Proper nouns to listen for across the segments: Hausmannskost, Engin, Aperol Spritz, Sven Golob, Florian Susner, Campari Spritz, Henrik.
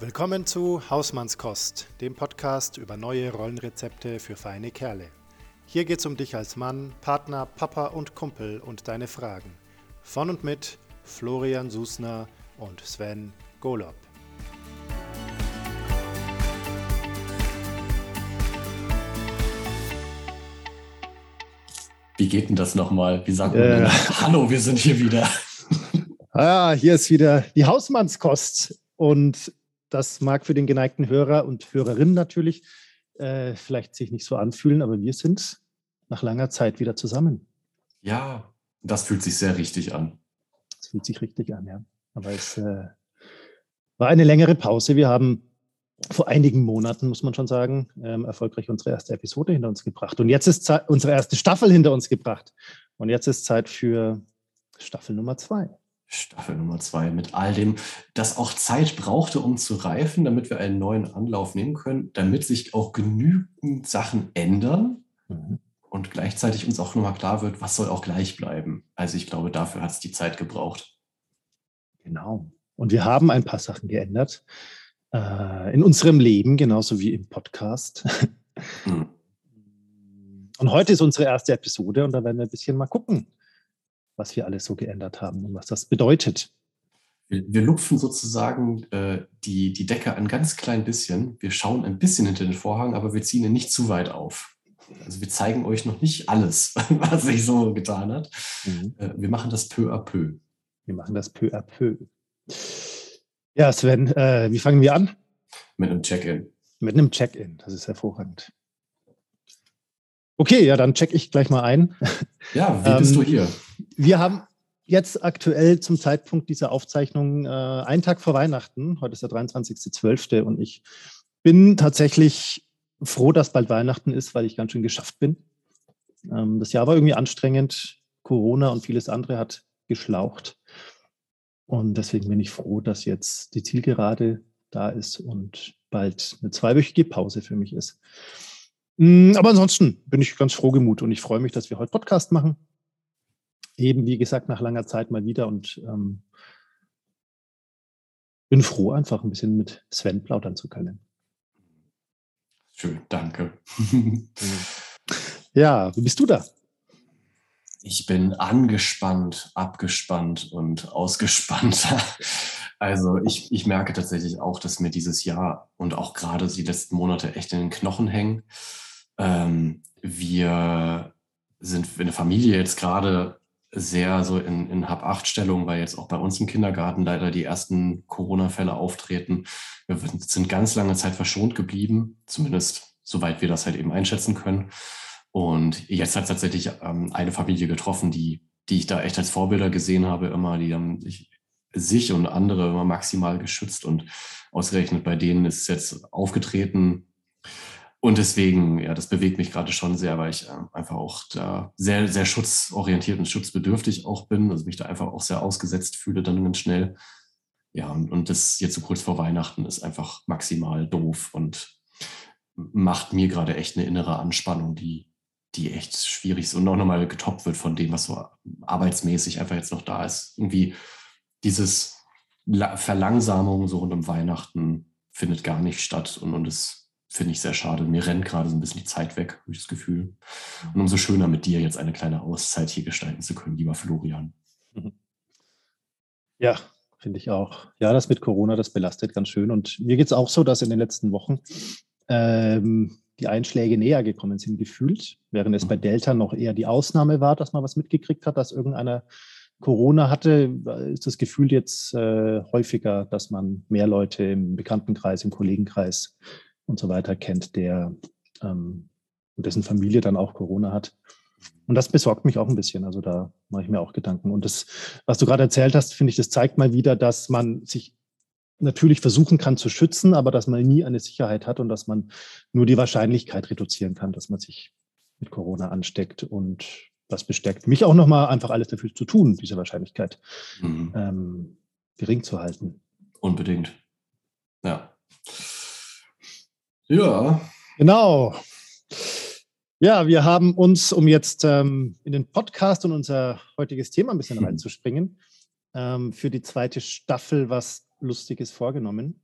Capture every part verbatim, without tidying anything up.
Willkommen zu Hausmannskost, dem Podcast über neue Rollenrezepte für feine Kerle. Hier geht's um dich als Mann, Partner, Papa und Kumpel und deine Fragen. Von und mit Florian Susner und Sven Golob. Wie geht denn das nochmal? Wie sagt man äh, denn? Hallo, wir sind hier wieder. Ah, hier ist wieder die Hausmannskost. Und das mag für den geneigten Hörer und Hörerin natürlich äh, vielleicht sich nicht so anfühlen, aber wir sind nach langer Zeit wieder zusammen. Ja, das fühlt sich sehr richtig an. Das fühlt sich richtig an, ja. Aber es äh, war eine längere Pause. Wir haben vor einigen Monaten, muss man schon sagen, ähm, erfolgreich unsere erste Episode hinter uns gebracht. Und jetzt ist Ze- unsere erste Staffel hinter uns gebracht. Und jetzt ist Zeit für Staffel Nummer zwei. Staffel Nummer zwei mit all dem, das auch Zeit brauchte, um zu reifen, damit wir einen neuen Anlauf nehmen können, damit sich auch genügend Sachen ändern mhm. und gleichzeitig uns auch nochmal klar wird, was soll auch gleich bleiben. Also ich glaube, dafür hat es die Zeit gebraucht. Genau. Und wir haben ein paar Sachen geändert äh, in unserem Leben, genauso wie im Podcast. Mhm. Und heute ist unsere erste Episode und da werden wir ein bisschen mal gucken, was wir alles so geändert haben und was das bedeutet. Wir, wir lupfen sozusagen äh, die, die Decke ein ganz klein bisschen. Wir schauen ein bisschen hinter den Vorhang, aber wir ziehen ihn nicht zu weit auf. Also wir zeigen euch noch nicht alles, was sich so getan hat. Mhm. Äh, wir machen das peu à peu. Wir machen das peu à peu. Ja, Sven, äh, wie fangen wir an? Mit einem Check-in. Mit einem Check-in, das ist hervorragend. Okay, ja, dann check ich gleich mal ein. Ja, wie ähm, bist du hier? Wir haben jetzt aktuell zum Zeitpunkt dieser Aufzeichnung äh, einen Tag vor Weihnachten. Heute ist der dreiundzwanzigster zwölfter und ich bin tatsächlich froh, dass bald Weihnachten ist, weil ich ganz schön geschafft bin. Ähm, das Jahr war irgendwie anstrengend. Corona und vieles andere hat geschlaucht. Und deswegen bin ich froh, dass jetzt die Zielgerade da ist und bald eine zweiwöchige Pause für mich ist. Aber ansonsten bin ich ganz frohgemut und ich freue mich, dass wir heute Podcast machen. Eben, wie gesagt, nach langer Zeit mal wieder und ähm, bin froh, einfach ein bisschen mit Sven plaudern zu können. Schön, danke. Ja, wie bist du da? Ich bin angespannt, abgespannt und ausgespannt. Also ich, ich merke tatsächlich auch, dass mir dieses Jahr und auch gerade die letzten Monate echt in den Knochen hängen. Ähm, wir sind in der Familie jetzt gerade sehr so in, in Hab-Acht-Stellung, weil jetzt auch bei uns im Kindergarten leider die ersten Corona-Fälle auftreten. Wir sind ganz lange Zeit verschont geblieben, zumindest soweit wir das halt eben einschätzen können. Und jetzt hat tatsächlich ähm, eine Familie getroffen, die, die ich da echt als Vorbilder gesehen habe immer, die haben ich, sich und andere immer maximal geschützt und ausgerechnet bei denen ist es jetzt aufgetreten. Und deswegen, ja, das bewegt mich gerade schon sehr, weil ich äh, einfach auch da sehr, sehr schutzorientiert und schutzbedürftig auch bin, also mich da einfach auch sehr ausgesetzt fühle dann ganz schnell. Ja, und, und das jetzt so kurz vor Weihnachten ist einfach maximal doof und macht mir gerade echt eine innere Anspannung, die die echt schwierig ist und auch nochmal getoppt wird von dem, was so arbeitsmäßig einfach jetzt noch da ist. Irgendwie dieses Verlangsamung so rund um Weihnachten findet gar nicht statt und, und das finde ich sehr schade. Mir rennt gerade so ein bisschen die Zeit weg, habe ich das Gefühl. Und umso schöner mit dir jetzt eine kleine Auszeit hier gestalten zu können, lieber Florian. Ja, finde ich auch. Ja, das mit Corona, das belastet ganz schön und mir geht es auch so, dass in den letzten Wochen ähm, die Einschläge näher gekommen sind, gefühlt, während es bei Delta noch eher die Ausnahme war, dass man was mitgekriegt hat, dass irgendeiner Corona hatte, ist das Gefühl jetzt äh, häufiger, dass man mehr Leute im Bekanntenkreis, im Kollegenkreis und so weiter kennt, der ähm, und dessen Familie dann auch Corona hat. Und das besorgt mich auch ein bisschen, also da mache ich mir auch Gedanken. Und das, was du gerade erzählt hast, finde ich, das zeigt mal wieder, dass man sich natürlich versuchen kann zu schützen, aber dass man nie eine Sicherheit hat und dass man nur die Wahrscheinlichkeit reduzieren kann, dass man sich mit Corona ansteckt. Und das bestärkt mich auch nochmal, einfach alles dafür zu tun, diese Wahrscheinlichkeit mhm. ähm, gering zu halten. Unbedingt. Ja. Ja. Genau. Ja, wir haben uns, um jetzt ähm, in den Podcast und unser heutiges Thema ein bisschen mhm. reinzuspringen, ähm, für die zweite Staffel was Lustiges vorgenommen.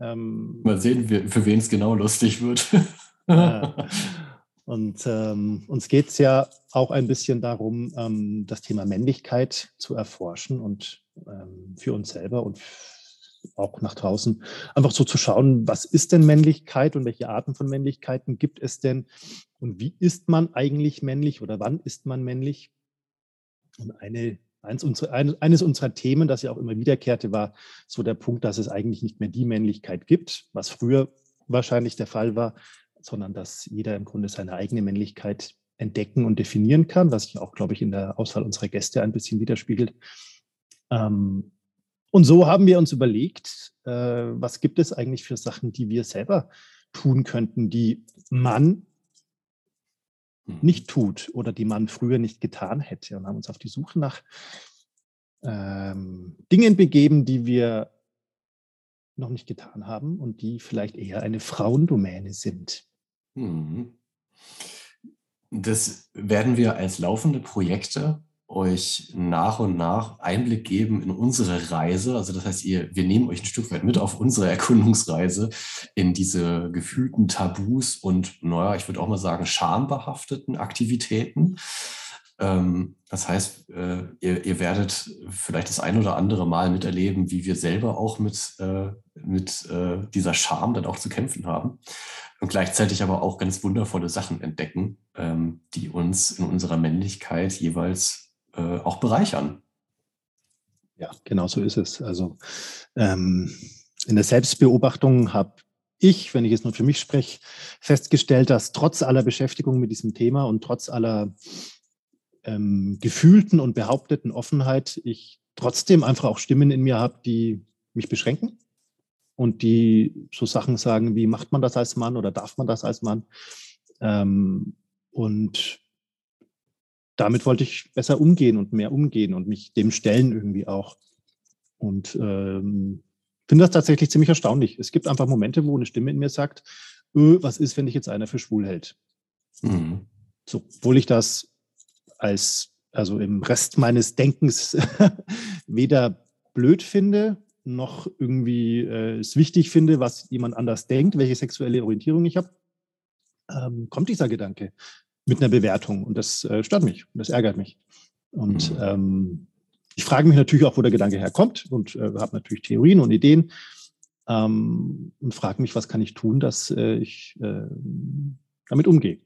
Ähm, Mal sehen, für wen es genau lustig wird. Ja. Und ähm, uns geht es ja auch ein bisschen darum, ähm, das Thema Männlichkeit zu erforschen und ähm, für uns selber und auch nach draußen einfach so zu schauen, was ist denn Männlichkeit und welche Arten von Männlichkeiten gibt es denn und wie ist man eigentlich männlich oder wann ist man männlich? Und eine, eins unserer, eines unserer Themen, das ja auch immer wiederkehrte, war so der Punkt, dass es eigentlich nicht mehr die Männlichkeit gibt, was früher wahrscheinlich der Fall war, sondern dass jeder im Grunde seine eigene Männlichkeit entdecken und definieren kann, was sich auch, glaube ich, in der Auswahl unserer Gäste ein bisschen widerspiegelt. Ähm, und so haben wir uns überlegt, äh, was gibt es eigentlich für Sachen, die wir selber tun könnten, die man nicht tut oder die man früher nicht getan hätte. Und haben uns auf die Suche nach ähm, Dingen begeben, die wir noch nicht getan haben und die vielleicht eher eine Frauendomäne sind. Das werden wir als laufende Projekte euch nach und nach Einblick geben in unsere Reise. Also das heißt, ihr, wir nehmen euch ein Stück weit mit auf unsere Erkundungsreise in diese gefühlten Tabus und, naja, ich würde auch mal sagen, schambehafteten Aktivitäten. Ähm, das heißt, äh, ihr, ihr werdet vielleicht das ein oder andere Mal miterleben, wie wir selber auch mit, äh, mit äh, dieser Scham dann auch zu kämpfen haben und gleichzeitig aber auch ganz wundervolle Sachen entdecken, ähm, die uns in unserer Männlichkeit jeweils äh, auch bereichern. Ja, genau so ist es. Also ähm, in der Selbstbeobachtung habe ich, wenn ich jetzt nur für mich spreche, festgestellt, dass trotz aller Beschäftigung mit diesem Thema und trotz aller Ähm, gefühlten und behaupteten Offenheit, ich trotzdem einfach auch Stimmen in mir habe, die mich beschränken und die so Sachen sagen, wie macht man das als Mann oder darf man das als Mann? Ähm, und damit wollte ich besser umgehen und mehr umgehen und mich dem stellen irgendwie auch. Und ähm, finde das tatsächlich ziemlich erstaunlich. Es gibt einfach Momente, wo eine Stimme in mir sagt, öh, was ist, wenn dich jetzt einer für schwul hält? Mhm. So, obwohl ich das als, also im Rest meines Denkens weder blöd finde, noch irgendwie äh, es wichtig finde, was jemand anders denkt, welche sexuelle Orientierung ich habe, ähm, kommt dieser Gedanke mit einer Bewertung. Und das äh, stört mich und das ärgert mich. Und ähm, ich frage mich natürlich auch, wo der Gedanke herkommt und äh, habe natürlich Theorien und Ideen ähm, und frage mich, was kann ich tun, dass äh, ich äh, damit umgehe.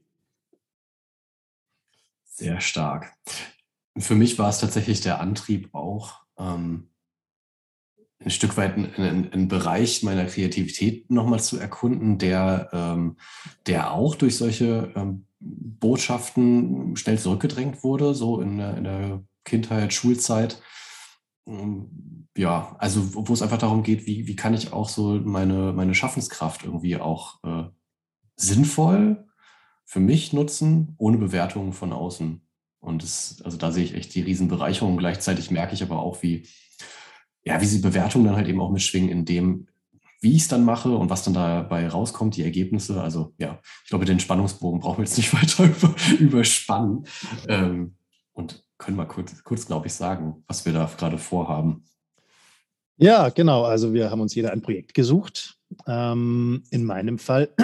Sehr stark. Für mich war es tatsächlich der Antrieb auch, ähm, ein Stück weit einen, einen Bereich meiner Kreativität nochmal zu erkunden, der, ähm, der auch durch solche ähm, Botschaften schnell zurückgedrängt wurde, so in der, in der Kindheit, Schulzeit. Ähm, ja, also wo es einfach darum geht, wie, wie kann ich auch so meine, meine Schaffenskraft irgendwie auch äh, sinnvoll für mich nutzen, ohne Bewertungen von außen. Und das, also da sehe ich echt die Riesenbereicherung. Gleichzeitig merke ich aber auch, wie, ja, wie die Bewertungen dann halt eben auch mitschwingen, in dem, wie ich es dann mache und was dann dabei rauskommt, die Ergebnisse. Also ja, ich glaube, den Spannungsbogen brauchen wir jetzt nicht weiter über, überspannen. Ähm, und können mal kurz, kurz, glaube ich, sagen, was wir da gerade vorhaben. Ja, genau. Also wir haben uns jeder ein Projekt gesucht. Ähm, in meinem Fall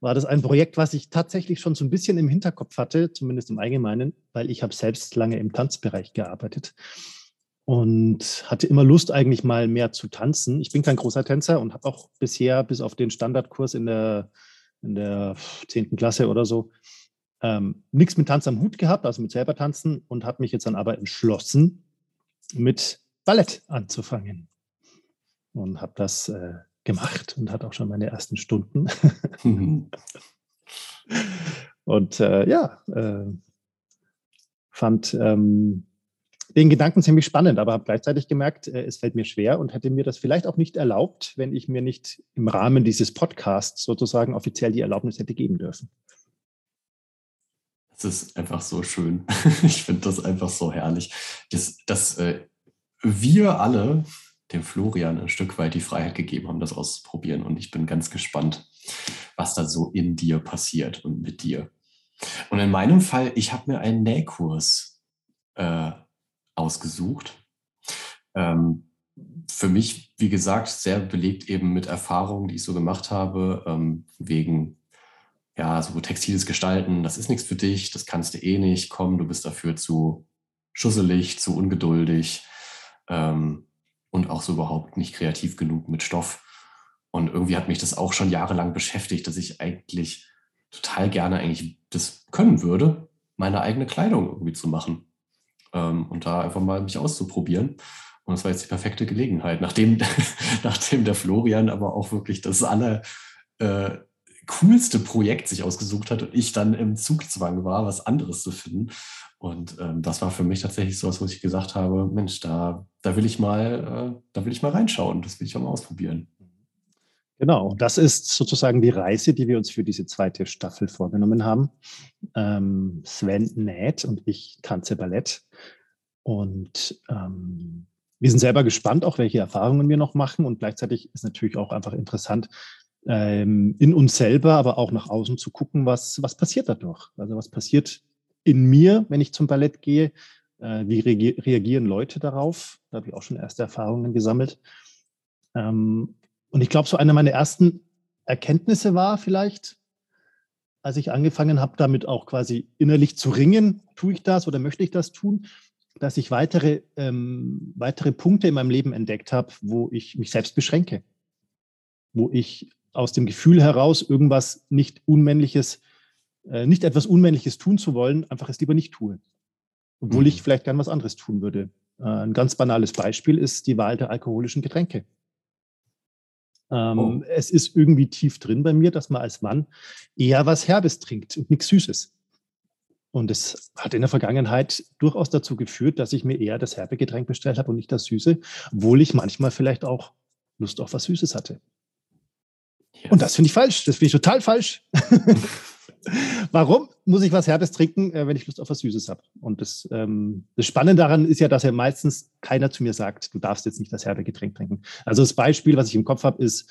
war das ein Projekt, was ich tatsächlich schon so ein bisschen im Hinterkopf hatte, zumindest im Allgemeinen, weil ich habe selbst lange im Tanzbereich gearbeitet und hatte immer Lust, eigentlich mal mehr zu tanzen. Ich bin kein großer Tänzer und habe auch bisher bis auf den Standardkurs in der, in der zehnten Klasse oder so ähm, nichts mit Tanz am Hut gehabt, also mit selber tanzen, und habe mich jetzt dann aber entschlossen, mit Ballett anzufangen und habe das äh, gemacht und hat auch schon meine ersten Stunden. Mhm. Und äh, ja, äh, fand ähm, den Gedanken ziemlich spannend, aber habe gleichzeitig gemerkt, äh, es fällt mir schwer und hätte mir das vielleicht auch nicht erlaubt, wenn ich mir nicht im Rahmen dieses Podcasts sozusagen offiziell die Erlaubnis hätte geben dürfen. Das ist einfach so schön. Ich finde das einfach so herrlich, dass, dass äh, wir alle dem Florian ein Stück weit die Freiheit gegeben haben, das auszuprobieren. Und ich bin ganz gespannt, was da so in dir passiert und mit dir. Und in meinem Fall, ich habe mir einen Nähkurs äh, ausgesucht. Ähm, für mich, wie gesagt, sehr belegt eben mit Erfahrungen, die ich so gemacht habe, ähm, wegen ja, so textiles Gestalten, das ist nichts für dich, das kannst du eh nicht, komm, du bist dafür zu schusselig, zu ungeduldig ähm, und auch so überhaupt nicht kreativ genug mit Stoff. Und irgendwie hat mich das auch schon jahrelang beschäftigt, dass ich eigentlich total gerne eigentlich das können würde, meine eigene Kleidung irgendwie zu machen ähm, und da einfach mal mich auszuprobieren. Und das war jetzt die perfekte Gelegenheit, nachdem, nachdem der Florian aber auch wirklich das aller äh, coolste Projekt sich ausgesucht hat und ich dann im Zugzwang war, was anderes zu finden. Und ähm, das war für mich tatsächlich so, was ich gesagt habe, Mensch, da, da will ich mal, äh, da will ich mal reinschauen, das will ich auch mal ausprobieren. Genau, das ist sozusagen die Reise, die wir uns für diese zweite Staffel vorgenommen haben. Ähm, Sven näht und ich tanze Ballett. Und ähm, wir sind selber gespannt, auch welche Erfahrungen wir noch machen. Und gleichzeitig ist natürlich auch einfach interessant, in uns selber, aber auch nach außen zu gucken, was, was passiert dadurch. Also was passiert in mir, wenn ich zum Ballett gehe? Wie reagieren Leute darauf? Da habe ich auch schon erste Erfahrungen gesammelt. Und ich glaube, so eine meiner ersten Erkenntnisse war vielleicht, als ich angefangen habe, damit auch quasi innerlich zu ringen, tue ich das oder möchte ich das tun, dass ich weitere, ähm, weitere Punkte in meinem Leben entdeckt habe, wo ich mich selbst beschränke, wo ich aus dem Gefühl heraus, irgendwas nicht Unmännliches, äh, nicht etwas Unmännliches tun zu wollen, einfach es lieber nicht tue. Obwohl mhm. ich vielleicht gern was anderes tun würde. Äh, ein ganz banales Beispiel ist die Wahl der alkoholischen Getränke. Ähm, oh. Es ist irgendwie tief drin bei mir, dass man als Mann eher was Herbes trinkt und nichts Süßes. Und es hat in der Vergangenheit durchaus dazu geführt, dass ich mir eher das herbe Getränk bestellt habe und nicht das Süße, obwohl ich manchmal vielleicht auch Lust auf was Süßes hatte. Ja. Und das finde ich falsch. Das finde ich total falsch. Warum muss ich was Herbes trinken, wenn ich Lust auf was Süßes habe? Und das, ähm, das Spannende daran ist ja, dass ja meistens keiner zu mir sagt, du darfst jetzt nicht das herbe Getränk trinken. Also das Beispiel, was ich im Kopf habe, ist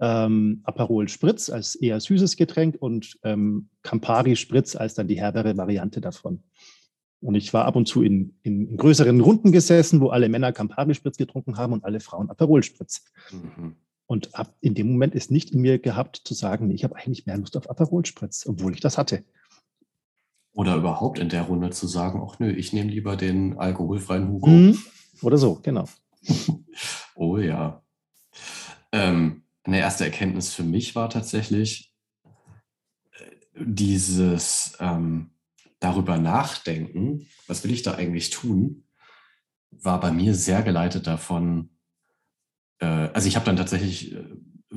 ähm, Aperol Spritz als eher süßes Getränk und ähm, Campari Spritz als dann die herbere Variante davon. Und ich war ab und zu in, in größeren Runden gesessen, wo alle Männer Campari Spritz getrunken haben und alle Frauen Aperol Spritz. Mhm. Und ab in dem Moment ist nicht in mir gehabt zu sagen, nee, ich habe eigentlich mehr Lust auf Aperol Spritz, obwohl ich das hatte. Oder überhaupt in der Runde zu sagen, ach nö, ich nehme lieber den alkoholfreien Hugo. Mhm. Oder so, genau. Oh ja. Ähm, eine erste Erkenntnis für mich war tatsächlich dieses ähm, darüber nachdenken, was will ich da eigentlich tun, war bei mir sehr geleitet davon. Also ich habe dann tatsächlich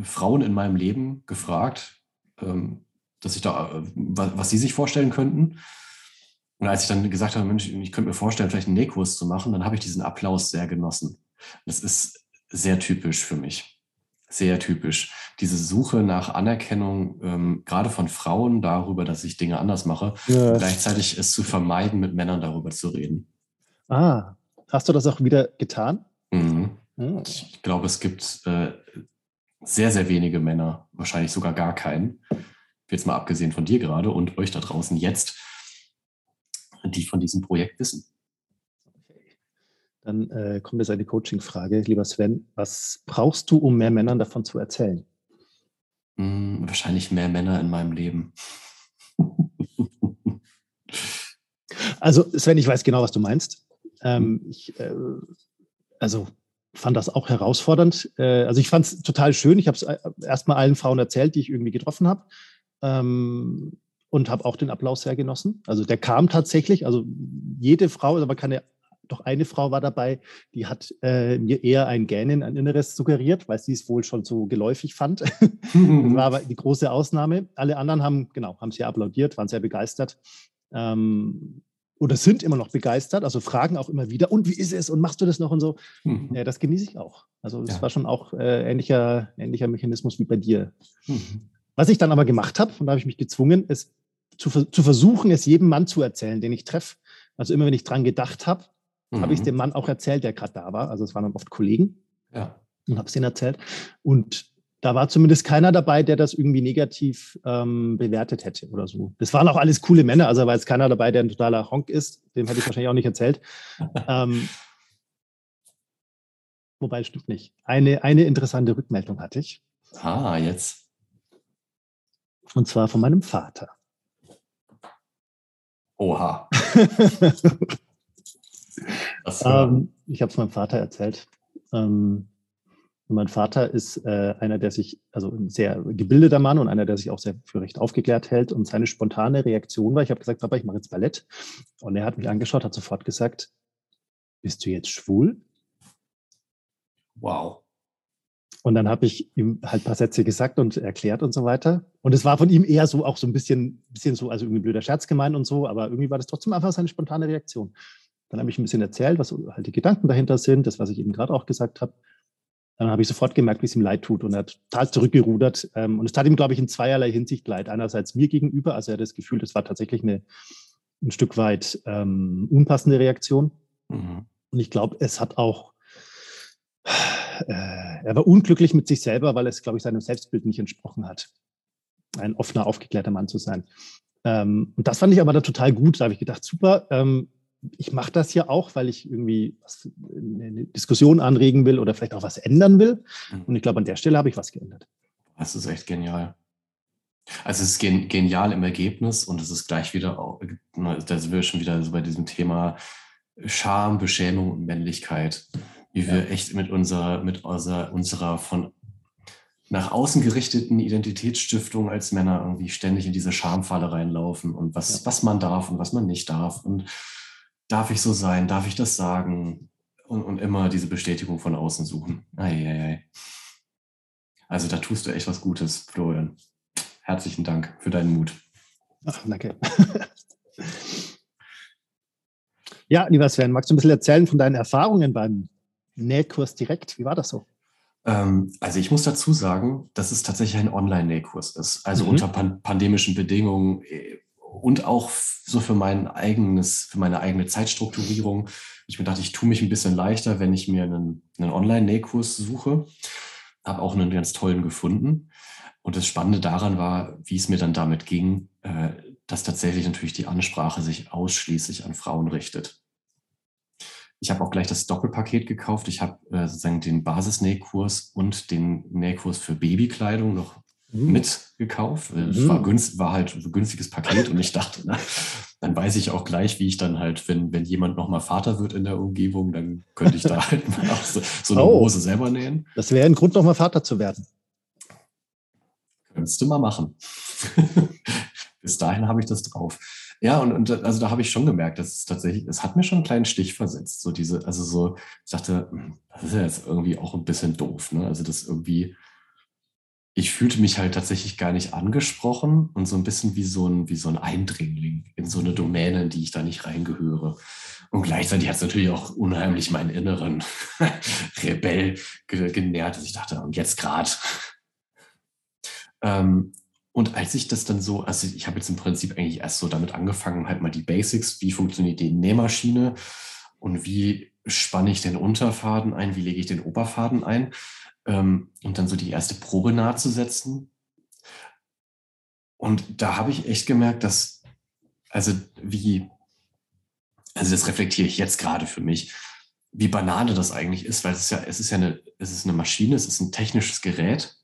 Frauen in meinem Leben gefragt, dass ich da, was sie sich vorstellen könnten. Und als ich dann gesagt habe, Mensch, ich könnte mir vorstellen, vielleicht einen Nähkurs zu machen, dann habe ich diesen Applaus sehr genossen. Das ist sehr typisch für mich, sehr typisch. Diese Suche nach Anerkennung, gerade von Frauen darüber, dass ich Dinge anders mache, ja. Gleichzeitig es zu vermeiden, mit Männern darüber zu reden. Ah, hast du das auch wieder getan? Mhm. Ich glaube, es gibt äh, sehr, sehr wenige Männer, wahrscheinlich sogar gar keinen, jetzt mal abgesehen von dir gerade und euch da draußen jetzt, die von diesem Projekt wissen. Okay. Dann äh, kommt jetzt eine Coaching-Frage. Lieber Sven, was brauchst du, um mehr Männern davon zu erzählen? Hm, wahrscheinlich mehr Männer in meinem Leben. Also Sven, ich weiß genau, was du meinst. Ähm, ich, äh, also... fand das auch herausfordernd. Also ich fand es total schön. Ich habe es erstmal allen Frauen erzählt, die ich irgendwie getroffen habe, ähm, und habe auch den Applaus sehr genossen. Also der kam tatsächlich, also jede Frau, aber keine, doch eine Frau war dabei, die hat äh, mir eher ein Gähnen, ein Inneres suggeriert, weil sie es wohl schon so geläufig fand. Mhm. Das war aber die große Ausnahme. Alle anderen haben, genau, haben sehr applaudiert, waren sehr begeistert. Ähm, Oder sind immer noch begeistert, also fragen auch immer wieder, und wie ist es, und machst du das noch und so. Mhm. Ja, das genieße ich auch. Also das ja. war schon auch äh, ähnlicher, ähnlicher Mechanismus wie bei dir. Mhm. Was ich dann aber gemacht habe, und da habe ich mich gezwungen, es zu, zu versuchen, es jedem Mann zu erzählen, den ich treffe. Also immer, wenn ich dran gedacht habe, mhm. habe ich es dem Mann auch erzählt, der gerade da war. Also es waren dann oft Kollegen. Ja. Und habe es denen erzählt. Und da war zumindest keiner dabei, der das irgendwie negativ ähm, bewertet hätte oder so. Das waren auch alles coole Männer, also da war jetzt keiner dabei, der ein totaler Honk ist. Dem hätte ich wahrscheinlich auch nicht erzählt. Ähm, Wobei, stimmt nicht. Eine, eine interessante Rückmeldung hatte ich. Ah, jetzt. Und zwar von meinem Vater. Oha. ähm, ich habe es meinem Vater erzählt. Ähm, mein Vater ist äh, einer, der sich, also ein sehr gebildeter Mann und einer, der sich auch sehr für recht aufgeklärt hält. Und seine spontane Reaktion war, ich habe gesagt, Papa, ich mache jetzt Ballett. Und er hat mich angeschaut, hat sofort gesagt, bist du jetzt schwul? Wow. Und dann habe ich ihm halt ein paar Sätze gesagt und erklärt und so weiter. Und es war von ihm eher so auch so ein bisschen, bisschen so, also irgendwie blöder Scherz gemeint und so, aber irgendwie war das trotzdem einfach seine spontane Reaktion. Dann habe ich ein bisschen erzählt, was halt die Gedanken dahinter sind, das, was ich eben gerade auch gesagt habe. Dann habe ich sofort gemerkt, wie es ihm leid tut und er hat total zurückgerudert. Und es tat ihm, glaube ich, in zweierlei Hinsicht leid. Einerseits mir gegenüber, also er hat das Gefühl, das war tatsächlich eine ein Stück weit ähm, unpassende Reaktion. Mhm. Und ich glaube, es hat auch er war unglücklich mit sich selber, weil es, glaube ich, seinem Selbstbild nicht entsprochen hat, ein offener, aufgeklärter Mann zu sein. Ähm, und das fand ich aber da total gut. Da habe ich gedacht, super, ähm, ich mache das ja auch, weil ich irgendwie was, eine Diskussion anregen will oder vielleicht auch was ändern will. Und ich glaube, an der Stelle habe ich was geändert. Das ist echt genial. Also es ist gen- genial im Ergebnis und es ist gleich wieder, auch, da sind wir schon wieder so bei diesem Thema Scham, Beschämung und Männlichkeit. Wie wir ja. echt mit unserer, mit unserer, unserer von nach außen gerichteten Identitätsstiftung als Männer irgendwie ständig in diese Schamfalle reinlaufen und was, ja. was man darf und was man nicht darf und darf ich so sein, darf ich das sagen und, und immer diese Bestätigung von außen suchen. Eieiei. Also da tust du echt was Gutes, Florian. Herzlichen Dank für deinen Mut. Ach, danke. Ja, lieber Sven, magst du ein bisschen erzählen von deinen Erfahrungen beim Nähkurs direkt? Wie war das so? Ähm, also ich muss dazu sagen, dass es tatsächlich ein Online-Nähkurs ist. Also mhm. unter pan- pandemischen Bedingungen und auch so für mein eigenes, für meine eigene Zeitstrukturierung. Ich mir dachte, ich tue mich ein bisschen leichter, wenn ich mir einen, einen Online-Nähkurs suche. Habe auch einen ganz tollen gefunden. Und das Spannende daran war, wie es mir dann damit ging, äh, dass tatsächlich natürlich die Ansprache sich ausschließlich an Frauen richtet. Ich habe auch gleich das Doppelpaket gekauft. Ich habe äh, sozusagen den Basisnähkurs und den Nähkurs für Babykleidung noch mhm. mitgekauft. Mhm. Das war, günst, war halt ein günstiges Paket und ich dachte, na, dann weiß ich auch gleich, wie ich dann halt, wenn, wenn jemand nochmal Vater wird in der Umgebung, dann könnte ich da halt mal auch so, so eine oh, Hose selber nähen. Das wäre ein Grund, nochmal Vater zu werden. Könntest du mal machen. Bis dahin habe ich das drauf. Ja, und, und also da habe ich schon gemerkt, dass es tatsächlich, es hat mir schon einen kleinen Stich versetzt. So diese, also so, ich dachte, das ist ja jetzt irgendwie auch ein bisschen doof, ne? Also das irgendwie, ich fühlte mich halt tatsächlich gar nicht angesprochen und so ein bisschen wie so ein, wie so ein Eindringling in so eine Domäne, in die ich da nicht reingehöre. Und gleichzeitig hat es natürlich auch unheimlich meinen inneren Rebell ge- genährt. Also ich dachte, und jetzt gerade. ähm, Und als ich das dann so, also ich habe jetzt im Prinzip eigentlich erst so damit angefangen, halt mal die Basics, wie funktioniert die Nähmaschine und wie spanne ich den Unterfaden ein, wie lege ich den Oberfaden ein ähm, und dann so die erste Probe nahe zu setzen. Und da habe ich echt gemerkt, dass, also wie, also das reflektiere ich jetzt gerade für mich, wie banal das eigentlich ist, weil es ist ja, es ist ja eine, es ist eine Maschine, es ist ein technisches Gerät.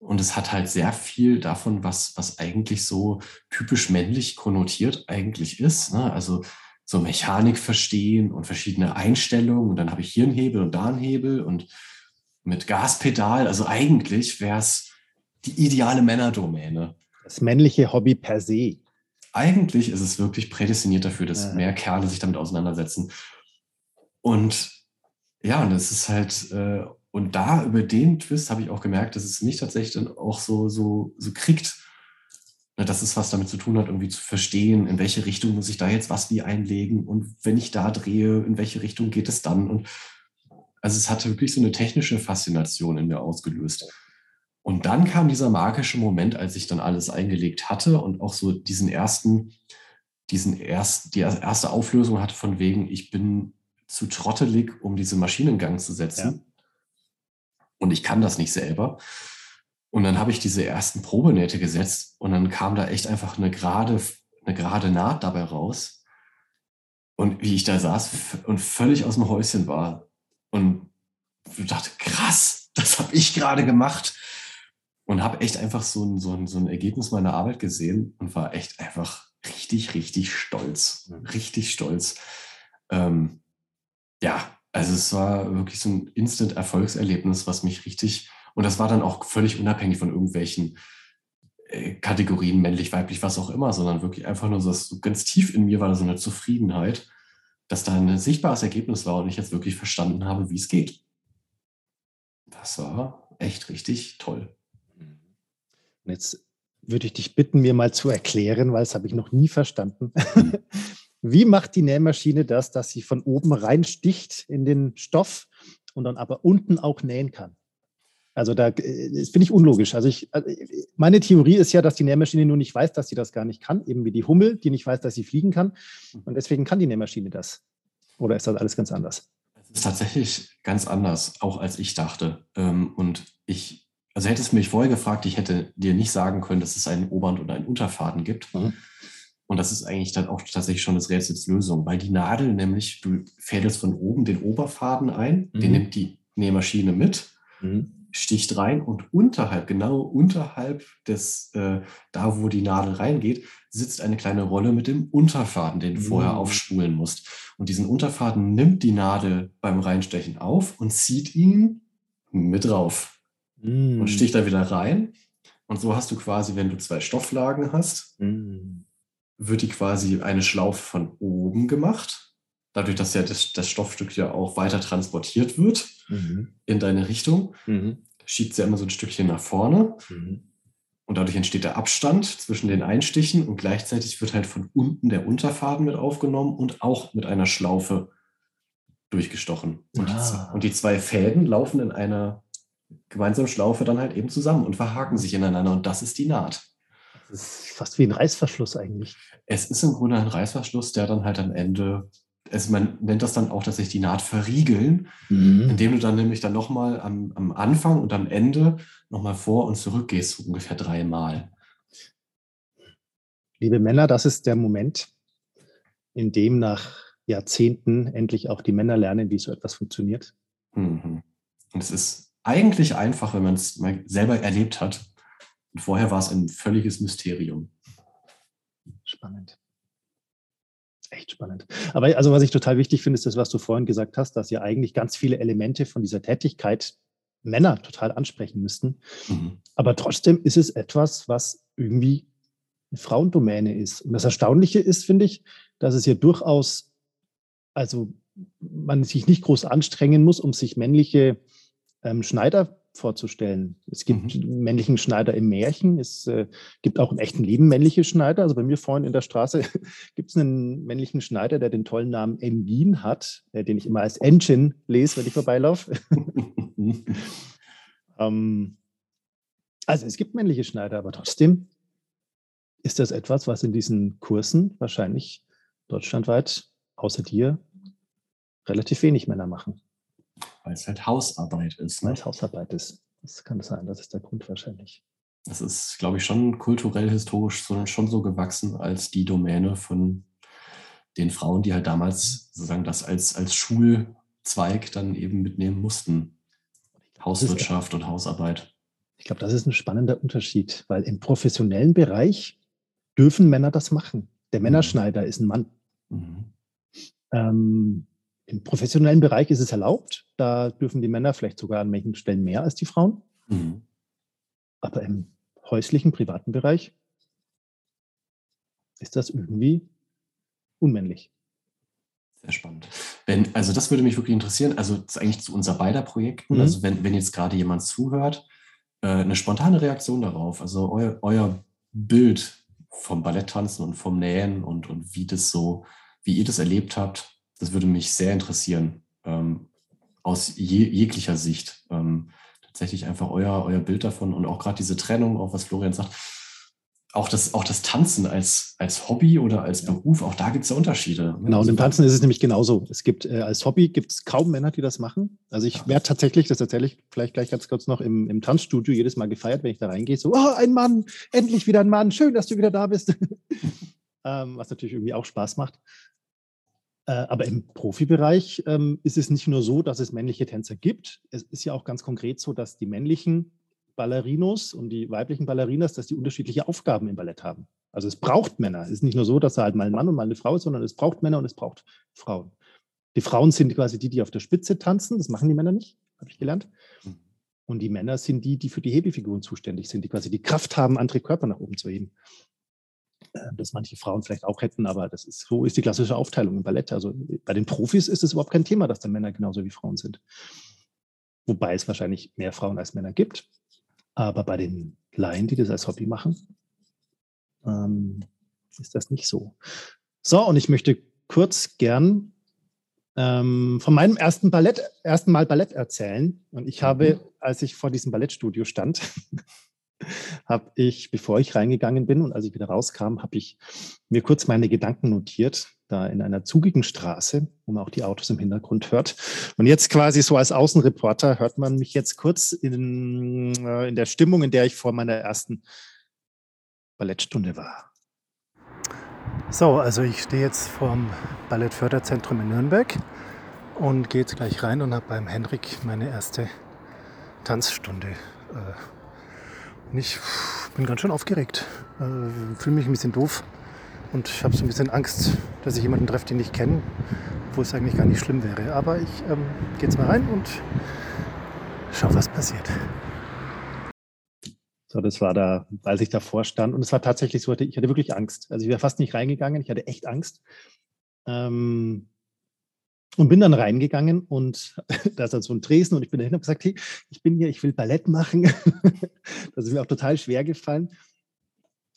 Und es hat halt sehr viel davon, was, was eigentlich so typisch männlich konnotiert eigentlich ist, ne? Also so Mechanik verstehen und verschiedene Einstellungen. Und dann habe ich hier einen Hebel und da einen Hebel und mit Gaspedal. Also eigentlich wäre es die ideale Männerdomäne. Das männliche Hobby per se. Eigentlich ist es wirklich prädestiniert dafür, dass ja. mehr Kerle sich damit auseinandersetzen. Und ja, und das ist halt... Äh, Und da, über den Twist, habe ich auch gemerkt, dass es mich tatsächlich dann auch so, so, so kriegt, dass es was damit zu tun hat, irgendwie zu verstehen, in welche Richtung muss ich da jetzt was wie einlegen und wenn ich da drehe, in welche Richtung geht es dann? Und also es hatte wirklich so eine technische Faszination in mir ausgelöst. Und dann kam dieser magische Moment, als ich dann alles eingelegt hatte und auch so diesen ersten, diesen erst, die erste Auflösung hatte von wegen, ich bin zu trottelig, um diese Maschine in Gang zu setzen. Ja. Und ich kann das nicht selber. Und dann habe ich diese ersten Probenähte gesetzt und dann kam da echt einfach eine gerade, eine gerade Naht dabei raus. Und wie ich da saß und völlig aus dem Häuschen war und und dachte, krass, das habe ich gerade gemacht. Und habe echt einfach so ein, so, ein, so ein Ergebnis meiner Arbeit gesehen und war echt einfach richtig, richtig stolz. Richtig stolz. Ähm, ja, also es war wirklich so ein Instant-Erfolgserlebnis, was mich richtig... Und das war dann auch völlig unabhängig von irgendwelchen äh, Kategorien, männlich, weiblich, was auch immer, sondern wirklich einfach nur so, so ganz tief in mir war da so eine Zufriedenheit, dass da ein sichtbares Ergebnis war und ich jetzt wirklich verstanden habe, wie es geht. Das war echt richtig toll. Und jetzt würde ich dich bitten, mir mal zu erklären, weil das habe ich noch nie verstanden. Wie macht die Nähmaschine das, dass sie von oben reinsticht in den Stoff und dann aber unten auch nähen kann? Also da, das finde ich unlogisch. Also ich, meine Theorie ist ja, dass die Nähmaschine nur nicht weiß, dass sie das gar nicht kann, eben wie die Hummel, die nicht weiß, dass sie fliegen kann. Und deswegen kann die Nähmaschine das. Oder ist das alles ganz anders? Es ist tatsächlich ganz anders, auch als ich dachte. Und ich, also hättest du mich vorher gefragt, ich hätte dir nicht sagen können, dass es einen Obernd und einen Unterfaden gibt. Mhm. Und das ist eigentlich dann auch tatsächlich schon das Rätsels Lösung, weil die Nadel nämlich, du fädelst von oben den Oberfaden ein, mhm. den nimmt die Nähmaschine mit. Mhm. Sticht rein und unterhalb, genau unterhalb des, äh, da wo die Nadel reingeht, sitzt eine kleine Rolle mit dem Unterfaden, den du mhm. vorher aufspulen musst. Und diesen Unterfaden nimmt die Nadel beim Reinstechen auf und zieht ihn mit rauf mhm. und sticht da wieder rein. Und so hast du quasi, wenn du zwei Stofflagen hast, mhm. wird die quasi eine Schlaufe von oben gemacht. Dadurch, dass ja das, das Stoffstück ja auch weiter transportiert wird mhm. in deine Richtung, mhm. schiebt sie ja immer so ein Stückchen nach vorne. Mhm. Und dadurch entsteht der Abstand zwischen den Einstichen und gleichzeitig wird halt von unten der Unterfaden mit aufgenommen und auch mit einer Schlaufe durchgestochen. Und, ah. die, und die zwei Fäden laufen in einer gemeinsamen Schlaufe dann halt eben zusammen und verhaken sich ineinander. Und das ist die Naht. Das ist fast wie ein Reißverschluss eigentlich. Es ist im Grunde ein Reißverschluss, der dann halt am Ende... Also man nennt das dann auch tatsächlich die Naht verriegeln, mhm. indem du dann nämlich dann nochmal am, am Anfang und am Ende nochmal vor und zurück gehst, ungefähr dreimal. Liebe Männer, das ist der Moment, in dem nach Jahrzehnten endlich auch die Männer lernen, wie so etwas funktioniert. Mhm. Und es ist eigentlich einfach, wenn man es mal selber erlebt hat. Und vorher war es ein völliges Mysterium. Spannend. Echt spannend. Aber also was ich total wichtig finde, ist das, was du vorhin gesagt hast, dass ja eigentlich ganz viele Elemente von dieser Tätigkeit Männer total ansprechen müssten. Mhm. Aber trotzdem ist es etwas, was irgendwie eine Frauendomäne ist. Und das Erstaunliche ist, finde ich, dass es hier durchaus, also man sich nicht groß anstrengen muss, um sich männliche ähm, Schneider vorzustellen. Es gibt mhm. männlichen Schneider im Märchen, es äh, gibt auch im echten Leben männliche Schneider. Also bei mir vorhin in der Straße gibt es einen männlichen Schneider, der den tollen Namen Engin hat, äh, den ich immer als Engin lese, wenn ich vorbeilaufe. ähm, also es gibt männliche Schneider, aber trotzdem ist das etwas, was in diesen Kursen wahrscheinlich deutschlandweit außer dir relativ wenig Männer machen. Weil es halt Hausarbeit ist. Ne? Weil es Hausarbeit ist. Das kann sein, das ist der Grund wahrscheinlich. Das ist, glaube ich, schon kulturell, historisch so, schon so gewachsen als die Domäne von den Frauen, die halt damals sozusagen das als, als Schulzweig dann eben mitnehmen mussten. Hauswirtschaft ist, und Hausarbeit. Ich glaube, das ist ein spannender Unterschied, weil im professionellen Bereich dürfen Männer das machen. Der mhm. Männerschneider ist ein Mann. Mhm. Ähm, Im professionellen Bereich ist es erlaubt. Da dürfen die Männer vielleicht sogar an manchen Stellen mehr als die Frauen. Mhm. Aber im häuslichen, privaten Bereich ist das irgendwie unmännlich. Sehr spannend. Wenn, also das würde mich wirklich interessieren. Also das ist eigentlich zu unser beider Projekten. Mhm. Also wenn, wenn jetzt gerade jemand zuhört, äh, eine spontane Reaktion darauf. Also eu, euer Bild vom Balletttanzen und vom Nähen und, und wie das so, wie ihr das erlebt habt. Das würde mich sehr interessieren, ähm, aus je, jeglicher Sicht. Ähm, tatsächlich einfach euer, euer Bild davon und auch gerade diese Trennung, auch was Florian sagt, auch das, auch das Tanzen als, als Hobby oder als Beruf, auch da gibt es ja Unterschiede. Genau, und im Tanzen ist es nämlich genauso. Es gibt äh, als Hobby gibt es kaum Männer, die das machen. Also ich werde tatsächlich, das erzähle ich vielleicht gleich ganz kurz noch, im, im Tanzstudio jedes Mal gefeiert, wenn ich da reingehe, so, oh, ein Mann, endlich wieder ein Mann, schön, dass du wieder da bist. ähm, was natürlich irgendwie auch Spaß macht. Aber im Profibereich ähm, ist es nicht nur so, dass es männliche Tänzer gibt. Es ist ja auch ganz konkret so, dass die männlichen Ballerinos und die weiblichen Ballerinas, dass die unterschiedliche Aufgaben im Ballett haben. Also es braucht Männer. Es ist nicht nur so, dass da halt mal ein Mann und mal eine Frau ist, sondern es braucht Männer und es braucht Frauen. Die Frauen sind quasi die, die auf der Spitze tanzen. Das machen die Männer nicht, habe ich gelernt. Und die Männer sind die, die für die Hebefiguren zuständig sind, die quasi die Kraft haben, andere Körper nach oben zu heben. Das manche Frauen vielleicht auch hätten, aber das ist, so ist die klassische Aufteilung im Ballett. Also bei den Profis ist es überhaupt kein Thema, dass dann Männer genauso wie Frauen sind. Wobei es wahrscheinlich mehr Frauen als Männer gibt. Aber bei den Laien, die das als Hobby machen, ähm, ist das nicht so. So, und ich möchte kurz gern ähm, von meinem ersten Ballett, ersten Mal Ballett erzählen. Und ich habe, als ich vor diesem Ballettstudio stand, habe ich, bevor ich reingegangen bin und als ich wieder rauskam, habe ich mir kurz meine Gedanken notiert, da in einer zugigen Straße, wo man auch die Autos im Hintergrund hört. Und jetzt quasi so als Außenreporter hört man mich jetzt kurz in, in der Stimmung, in der ich vor meiner ersten Ballettstunde war. So, also ich stehe jetzt vorm Ballettförderzentrum in Nürnberg und gehe jetzt gleich rein und habe beim Henrik meine erste Tanzstunde äh, Ich bin ganz schön aufgeregt, äh, fühle mich ein bisschen doof und ich habe so ein bisschen Angst, dass ich jemanden treffe, den ich kenne, wo es eigentlich gar nicht schlimm wäre. Aber ich ähm, gehe jetzt mal rein und schau, was passiert. So, das war da, als ich davor stand. Und es war tatsächlich so, ich hatte wirklich Angst. Also ich wäre fast nicht reingegangen, ich hatte echt Angst. Ähm, und bin dann reingegangen und da ist dann so ein Tresen und ich bin dahin und habe gesagt, hey, ich bin hier, ich will Ballett machen. Das ist mir auch total schwer gefallen.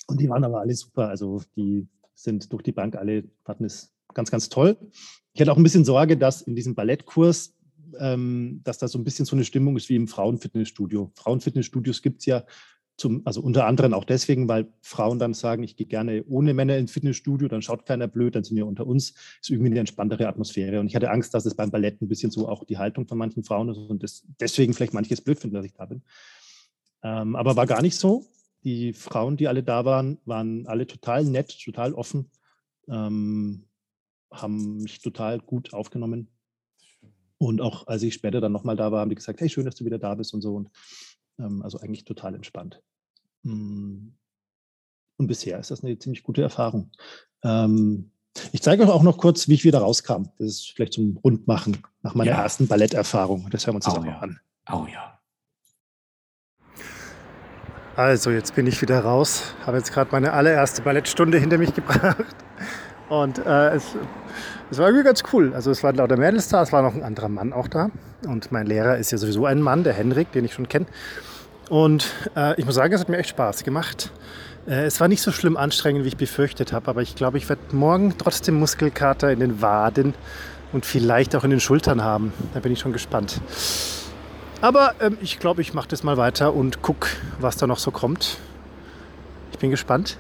Und die waren aber alle super. Also die sind durch die Bank alle, hatten es ganz, ganz toll. Ich hatte auch ein bisschen Sorge, dass in diesem Ballettkurs, ähm, dass da so ein bisschen so eine Stimmung ist wie im Frauenfitnessstudio. Frauenfitnessstudios gibt es ja, zum, also unter anderem auch deswegen, weil Frauen dann sagen, ich gehe gerne ohne Männer ins Fitnessstudio, dann schaut keiner blöd, dann sind wir unter uns. Ist irgendwie eine entspanntere Atmosphäre. Und ich hatte Angst, dass es beim Ballett ein bisschen so auch die Haltung von manchen Frauen ist und das, deswegen vielleicht manches blöd finden, dass ich da bin. Ähm, aber war gar nicht so. Die Frauen, die alle da waren, waren alle total nett, total offen, ähm, haben mich total gut aufgenommen. Und auch als ich später dann nochmal da war, haben die gesagt, hey, schön, dass du wieder da bist und so. Und also eigentlich total entspannt. Und bisher ist das eine ziemlich gute Erfahrung. Ich zeige euch auch noch kurz, wie ich wieder rauskam. Das ist vielleicht zum Rundmachen nach meiner ja. ersten Balletterfahrung. Das hören wir uns jetzt auch noch an. Oh ja. Also jetzt bin ich wieder raus. Habe jetzt gerade meine allererste Ballettstunde hinter mich gebracht. Und äh, es, es war irgendwie ganz cool. Also es waren lauter Mädels da, es war noch ein anderer Mann auch da. Und mein Lehrer ist ja sowieso ein Mann, der Henrik, den ich schon kenne. Und äh, ich muss sagen, es hat mir echt Spaß gemacht. Äh, es war nicht so schlimm anstrengend, wie ich befürchtet habe. Aber ich glaube, ich werde morgen trotzdem Muskelkater in den Waden und vielleicht auch in den Schultern haben. Da bin ich schon gespannt. Aber ähm, ich glaube, ich mache das mal weiter und guck, was da noch so kommt. Ich bin gespannt.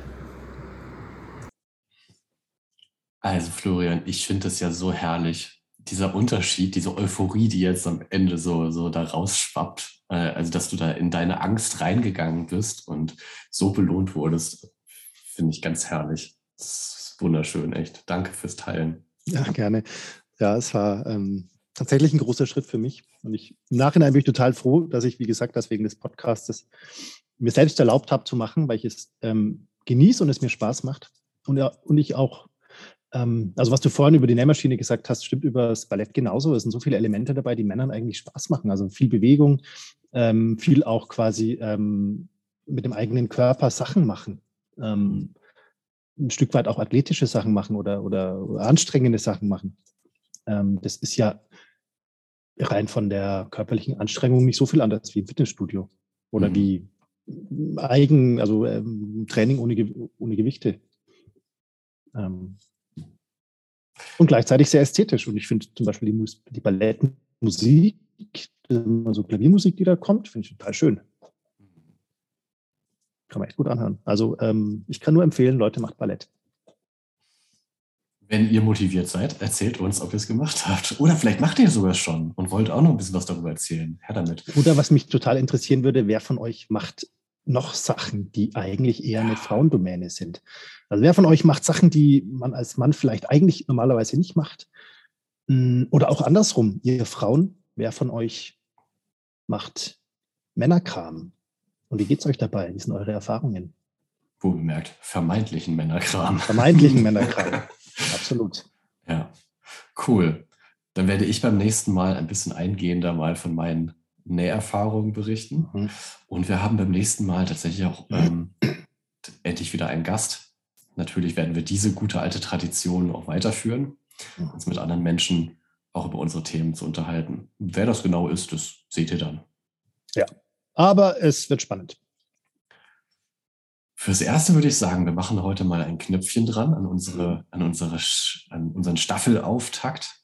Also Florian, ich finde das ja so herrlich, dieser Unterschied, diese Euphorie, die jetzt am Ende so, so da rausschwappt, also dass du da in deine Angst reingegangen bist und so belohnt wurdest, finde ich ganz herrlich. Das ist wunderschön, echt. Danke fürs Teilen. Ja, gerne. Ja, es war ähm, tatsächlich ein großer Schritt für mich und ich, im Nachhinein bin ich total froh, dass ich, wie gesagt, das wegen des Podcasts mir selbst erlaubt habe zu machen, weil ich es ähm, genieße und es mir Spaß macht und, ja, und ich auch also was du vorhin über die Nähmaschine gesagt hast, stimmt über das Ballett genauso. Es sind so viele Elemente dabei, die Männern eigentlich Spaß machen. Also viel Bewegung, ähm, viel auch quasi ähm, mit dem eigenen Körper Sachen machen. Ähm, ein Stück weit auch athletische Sachen machen oder, oder, oder anstrengende Sachen machen. Ähm, das ist ja rein von der körperlichen Anstrengung nicht so viel anders wie im Fitnessstudio oder mhm. wie Eigen, also ähm, Training ohne, Ge- ohne Gewichte. Ähm, Und gleichzeitig sehr ästhetisch. Und ich finde zum Beispiel die, Mus- die Ballettmusik, also Klaviermusik, die da kommt, finde ich total schön. Kann man echt gut anhören. Also ähm, ich kann nur empfehlen, Leute, macht Ballett. Wenn ihr motiviert seid, erzählt uns, ob ihr es gemacht habt. Oder vielleicht macht ihr sogar schon und wollt auch noch ein bisschen was darüber erzählen. Her damit. Oder was mich total interessieren würde, wer von euch macht noch Sachen, die eigentlich eher eine Frauendomäne sind? Also wer von euch macht Sachen, die man als Mann vielleicht eigentlich normalerweise nicht macht? Oder auch andersrum, ihr Frauen, wer von euch macht Männerkram? Und wie geht es euch dabei? Wie sind eure Erfahrungen? Wohlbemerkt, vermeintlichen Männerkram. Vermeintlichen Männerkram, absolut. Ja, cool. Dann werde ich beim nächsten Mal ein bisschen eingehender mal von meinen Näherfahrungen berichten. Mhm. Und wir haben beim nächsten Mal tatsächlich auch ähm, endlich wieder einen Gast. Natürlich werden wir diese gute alte Tradition auch weiterführen, mhm. uns mit anderen Menschen auch über unsere Themen zu unterhalten. Wer das genau ist, das seht ihr dann. Ja, aber es wird spannend. Fürs Erste würde ich sagen, wir machen heute mal ein Knöpfchen dran an, unsere, an, unsere, an unseren Staffelauftakt.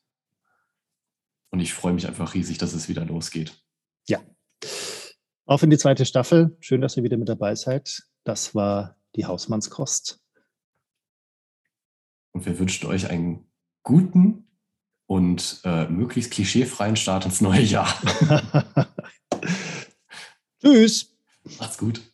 Und ich freue mich einfach riesig, dass es wieder losgeht. Ja, auf in die zweite Staffel. Schön, dass ihr wieder mit dabei seid. Das war die Hausmannskost. Und wir wünschen euch einen guten und äh, möglichst klischeefreien Start ins neue Jahr. Tschüss. Macht's gut.